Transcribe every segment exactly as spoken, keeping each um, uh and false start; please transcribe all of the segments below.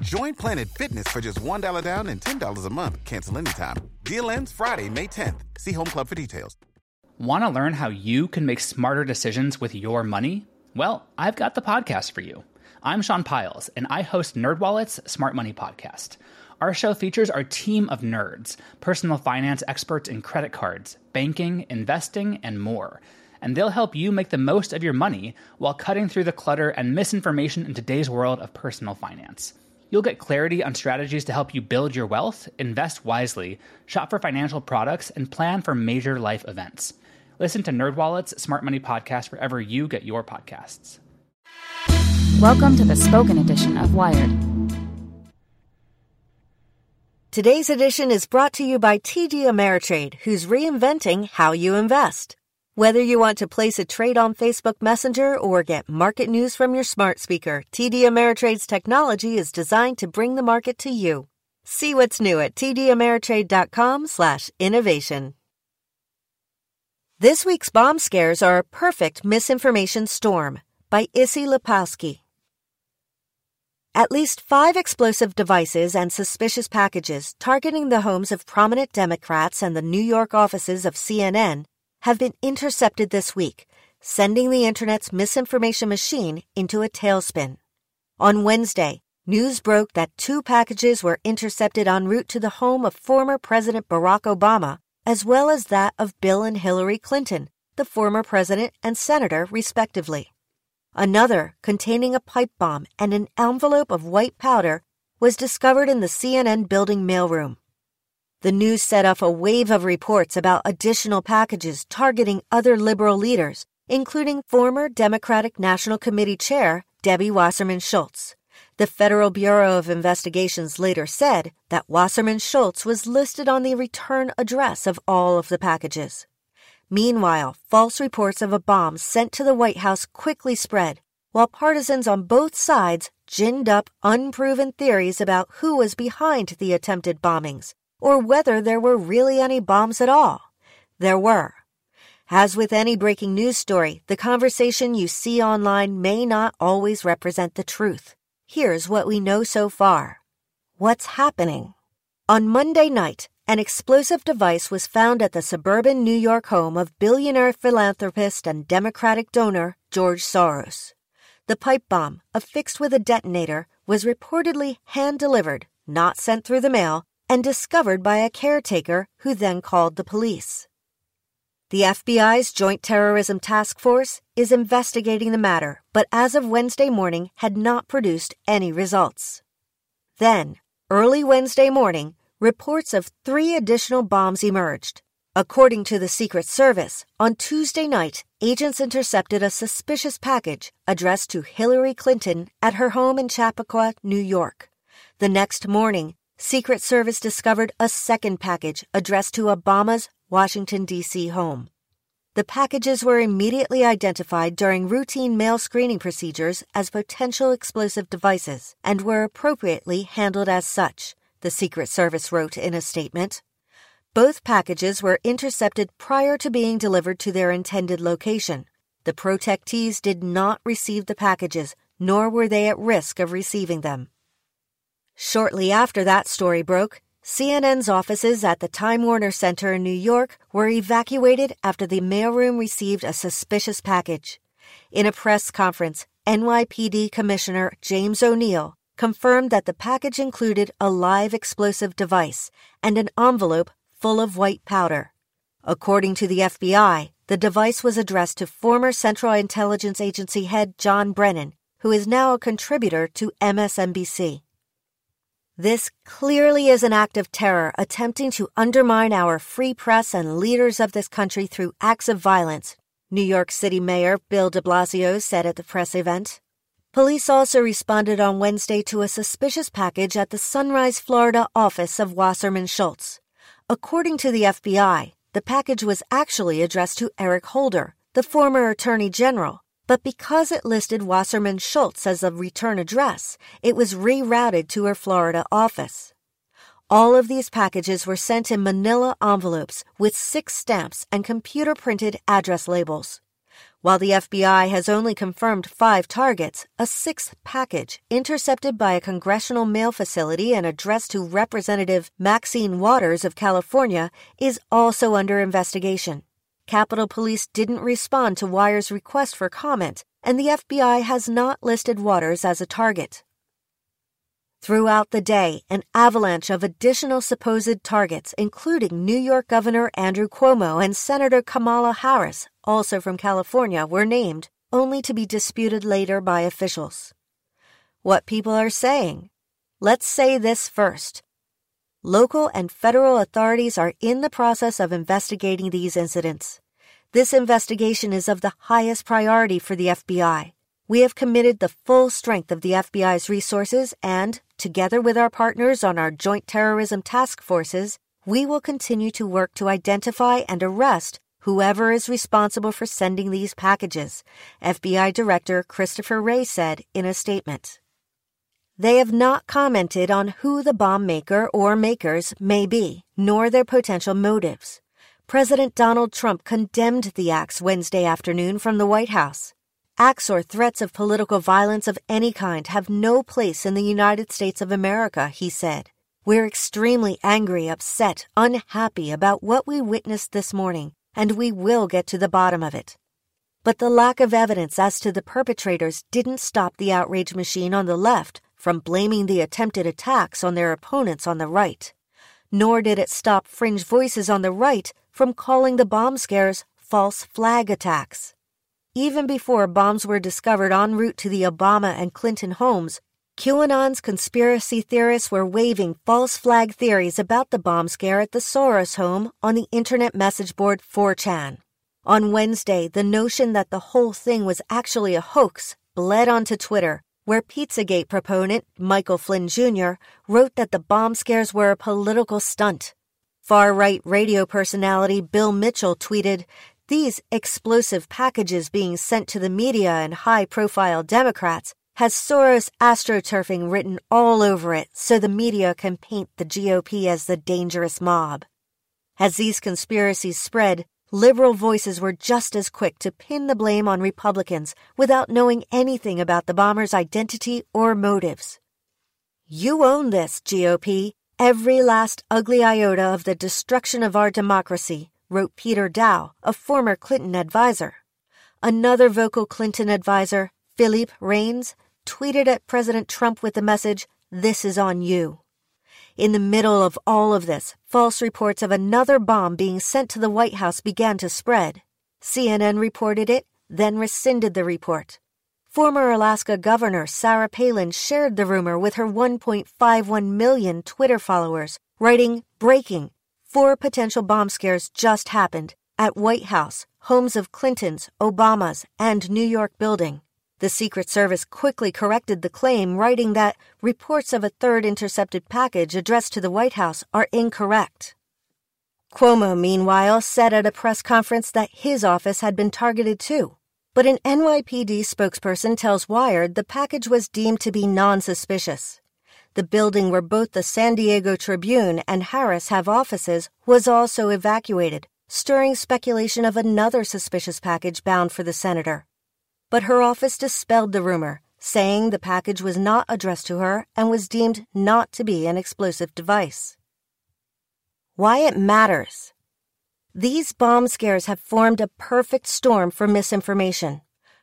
Join Planet Fitness for just one dollar down and ten dollars a month. Cancel anytime. Deal ends Friday, May tenth. See Home Club for details. Want to learn how you can make smarter decisions with your money? Well, I've got the podcast for you. I'm Sean Piles, and I host NerdWallet's Smart Money Podcast. Our show features our team of nerds, personal finance experts in credit cards, banking, investing, and more. And they'll help you make the most of your money while cutting through the clutter and misinformation in today's world of personal finance. You'll get clarity on strategies to help you build your wealth, invest wisely, shop for financial products, and plan for major life events. Listen to NerdWallet's Smart Money Podcast wherever you get your podcasts. Welcome to the spoken edition of Wired. Today's edition is brought to you by T D Ameritrade, who's reinventing how you invest. Whether you want to place a trade on Facebook Messenger or get market news from your smart speaker, T D Ameritrade's technology is designed to bring the market to you. See what's new at t d ameritrade dot com slash innovation. This week's bomb scares are a perfect misinformation storm by Issy Lipowski. At least five explosive devices and suspicious packages targeting the homes of prominent Democrats and the New York offices of C N N have been intercepted this week, sending the internet's misinformation machine into a tailspin. On Wednesday, news broke that two packages were intercepted en route to the home of former President Barack Obama, as well as that of Bill and Hillary Clinton, the former president and senator, respectively. Another, containing a pipe bomb and an envelope of white powder, was discovered in the C N N building mailroom. The news set off a wave of reports about additional packages targeting other liberal leaders, including former Democratic National Committee Chair Debbie Wasserman Schultz. The Federal Bureau of Investigations later said that Wasserman Schultz was listed on the return address of all of the packages. Meanwhile, false reports of a bomb sent to the White House quickly spread, while partisans on both sides ginned up unproven theories about who was behind the attempted bombings, or whether there were really any bombs at all. There were. As with any breaking news story, the conversation you see online may not always represent the truth. Here's what we know so far. What's happening? On Monday night, an explosive device was found at the suburban New York home of billionaire philanthropist and Democratic donor George Soros. The pipe bomb, affixed with a detonator, was reportedly hand-delivered, not sent through the mail, and discovered by a caretaker who then called the police. The F B I's Joint Terrorism Task Force is investigating the matter, but as of Wednesday morning had not produced any results. Then, early Wednesday morning, reports of three additional bombs emerged. According to the Secret Service, on Tuesday night, agents intercepted a suspicious package addressed to Hillary Clinton at her home in Chappaqua, New York. The next morning, Secret Service discovered a second package addressed to Obama's Washington, D C home. The packages were immediately identified during routine mail screening procedures as potential explosive devices and were appropriately handled as such, the Secret Service wrote in a statement. Both packages were intercepted prior to being delivered to their intended location. The protectees did not receive the packages, nor were they at risk of receiving them. Shortly after that story broke, C N N's offices at the Time Warner Center in New York were evacuated after the mailroom received a suspicious package. In a press conference, N Y P D Commissioner James O'Neill confirmed that the package included a live explosive device and an envelope full of white powder. According to the F B I, the device was addressed to former Central Intelligence Agency head John Brennan, who is now a contributor to M S N B C. This clearly is an act of terror attempting to undermine our free press and leaders of this country through acts of violence, New York City Mayor Bill de Blasio said at the press event. Police also responded on Wednesday to a suspicious package at the Sunrise, Florida office of Wasserman Schultz. According to the F B I, the package was actually addressed to Eric Holder, the former attorney general, but because it listed Wasserman Schultz as a return address, it was rerouted to her Florida office. All of these packages were sent in manila envelopes with six stamps and computer-printed address labels. While the F B I has only confirmed five targets, a sixth package, intercepted by a congressional mail facility and addressed to Representative Maxine Waters of California, is also under investigation. Capitol Police didn't respond to Wire's request for comment, and the F B I has not listed Waters as a target. Throughout the day, an avalanche of additional supposed targets, including New York Governor Andrew Cuomo and Senator Kamala Harris, also from California, were named, only to be disputed later by officials. What people are saying. Let's say this first. Local and federal authorities are in the process of investigating these incidents. This investigation is of the highest priority for the F B I. We have committed the full strength of the F B I's resources and, together with our partners on our joint terrorism task forces, we will continue to work to identify and arrest whoever is responsible for sending these packages, F B I Director Christopher Wray said in a statement. They have not commented on who the bomb maker or makers may be, nor their potential motives. President Donald Trump condemned the acts Wednesday afternoon from the White House. Acts or threats of political violence of any kind have no place in the United States of America, he said. We're extremely angry, upset, unhappy about what we witnessed this morning, and we will get to the bottom of it. But the lack of evidence as to the perpetrators didn't stop the outrage machine on the left from blaming the attempted attacks on their opponents on the right. Nor did it stop fringe voices on the right from calling the bomb scares false flag attacks. Even before bombs were discovered en route to the Obama and Clinton homes, QAnon's conspiracy theorists were waving false flag theories about the bomb scare at the Soros home on the internet message board four chan. On Wednesday, the notion that the whole thing was actually a hoax bled onto Twitter, where Pizzagate proponent Michael Flynn Junior wrote that the bomb scares were a political stunt. Far-right radio personality Bill Mitchell tweeted, "These explosive packages being sent to the media and high-profile Democrats has Soros astroturfing written all over it so the media can paint the G O P as the dangerous mob." As these conspiracies spread, liberal voices were just as quick to pin the blame on Republicans without knowing anything about the bomber's identity or motives. You own this, G O P, every last ugly iota of the destruction of our democracy, wrote Peter Dow, a former Clinton advisor. Another vocal Clinton advisor, Philippe Reines, tweeted at President Trump with the message, "This is on you." In the middle of all of this, false reports of another bomb being sent to the White House began to spread. C N N reported it, then rescinded the report. Former Alaska Governor Sarah Palin shared the rumor with her one point five one million Twitter followers, writing, "Breaking. Four potential bomb scares just happened at White House, homes of Clintons, Obamas, and New York building." The Secret Service quickly corrected the claim, writing that reports of a third intercepted package addressed to the White House are incorrect. Cuomo, meanwhile, said at a press conference that his office had been targeted too. But an N Y P D spokesperson tells Wired the package was deemed to be non-suspicious. The building where both the San Diego Tribune and Harris have offices was also evacuated, stirring speculation of another suspicious package bound for the senator. But her office dispelled the rumor, saying the package was not addressed to her and was deemed not to be an explosive device. Why it matters. These bomb scares have formed a perfect storm for misinformation.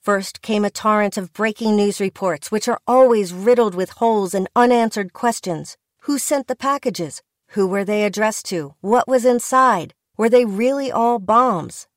First came a torrent of breaking news reports, which are always riddled with holes and unanswered questions. Who sent the packages? Who were they addressed to? What was inside? Were they really all bombs?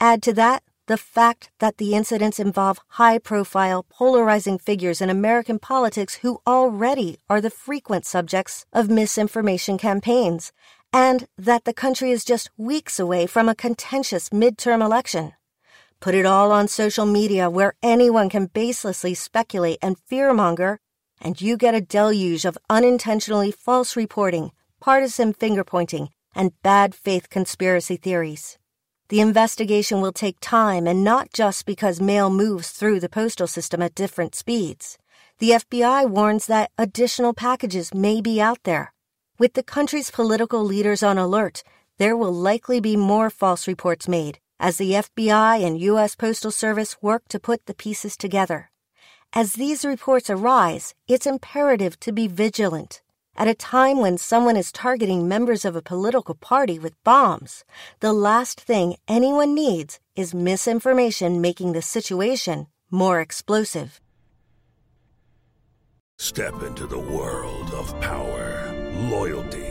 Add to that the fact that the incidents involve high-profile, polarizing figures in American politics who already are the frequent subjects of misinformation campaigns, and that the country is just weeks away from a contentious midterm election. Put it all on social media where anyone can baselessly speculate and fearmonger, and you get a deluge of unintentionally false reporting, partisan finger-pointing, and bad faith conspiracy theories. The investigation will take time, and not just because mail moves through the postal system at different speeds. The F B I warns that additional packages may be out there. With the country's political leaders on alert, there will likely be more false reports made, as the F B I and U S Postal Service work to put the pieces together. As these reports arise, it's imperative to be vigilant. At a time when someone is targeting members of a political party with bombs, the last thing anyone needs is misinformation making the situation more explosive. Step into the world of power, loyalty,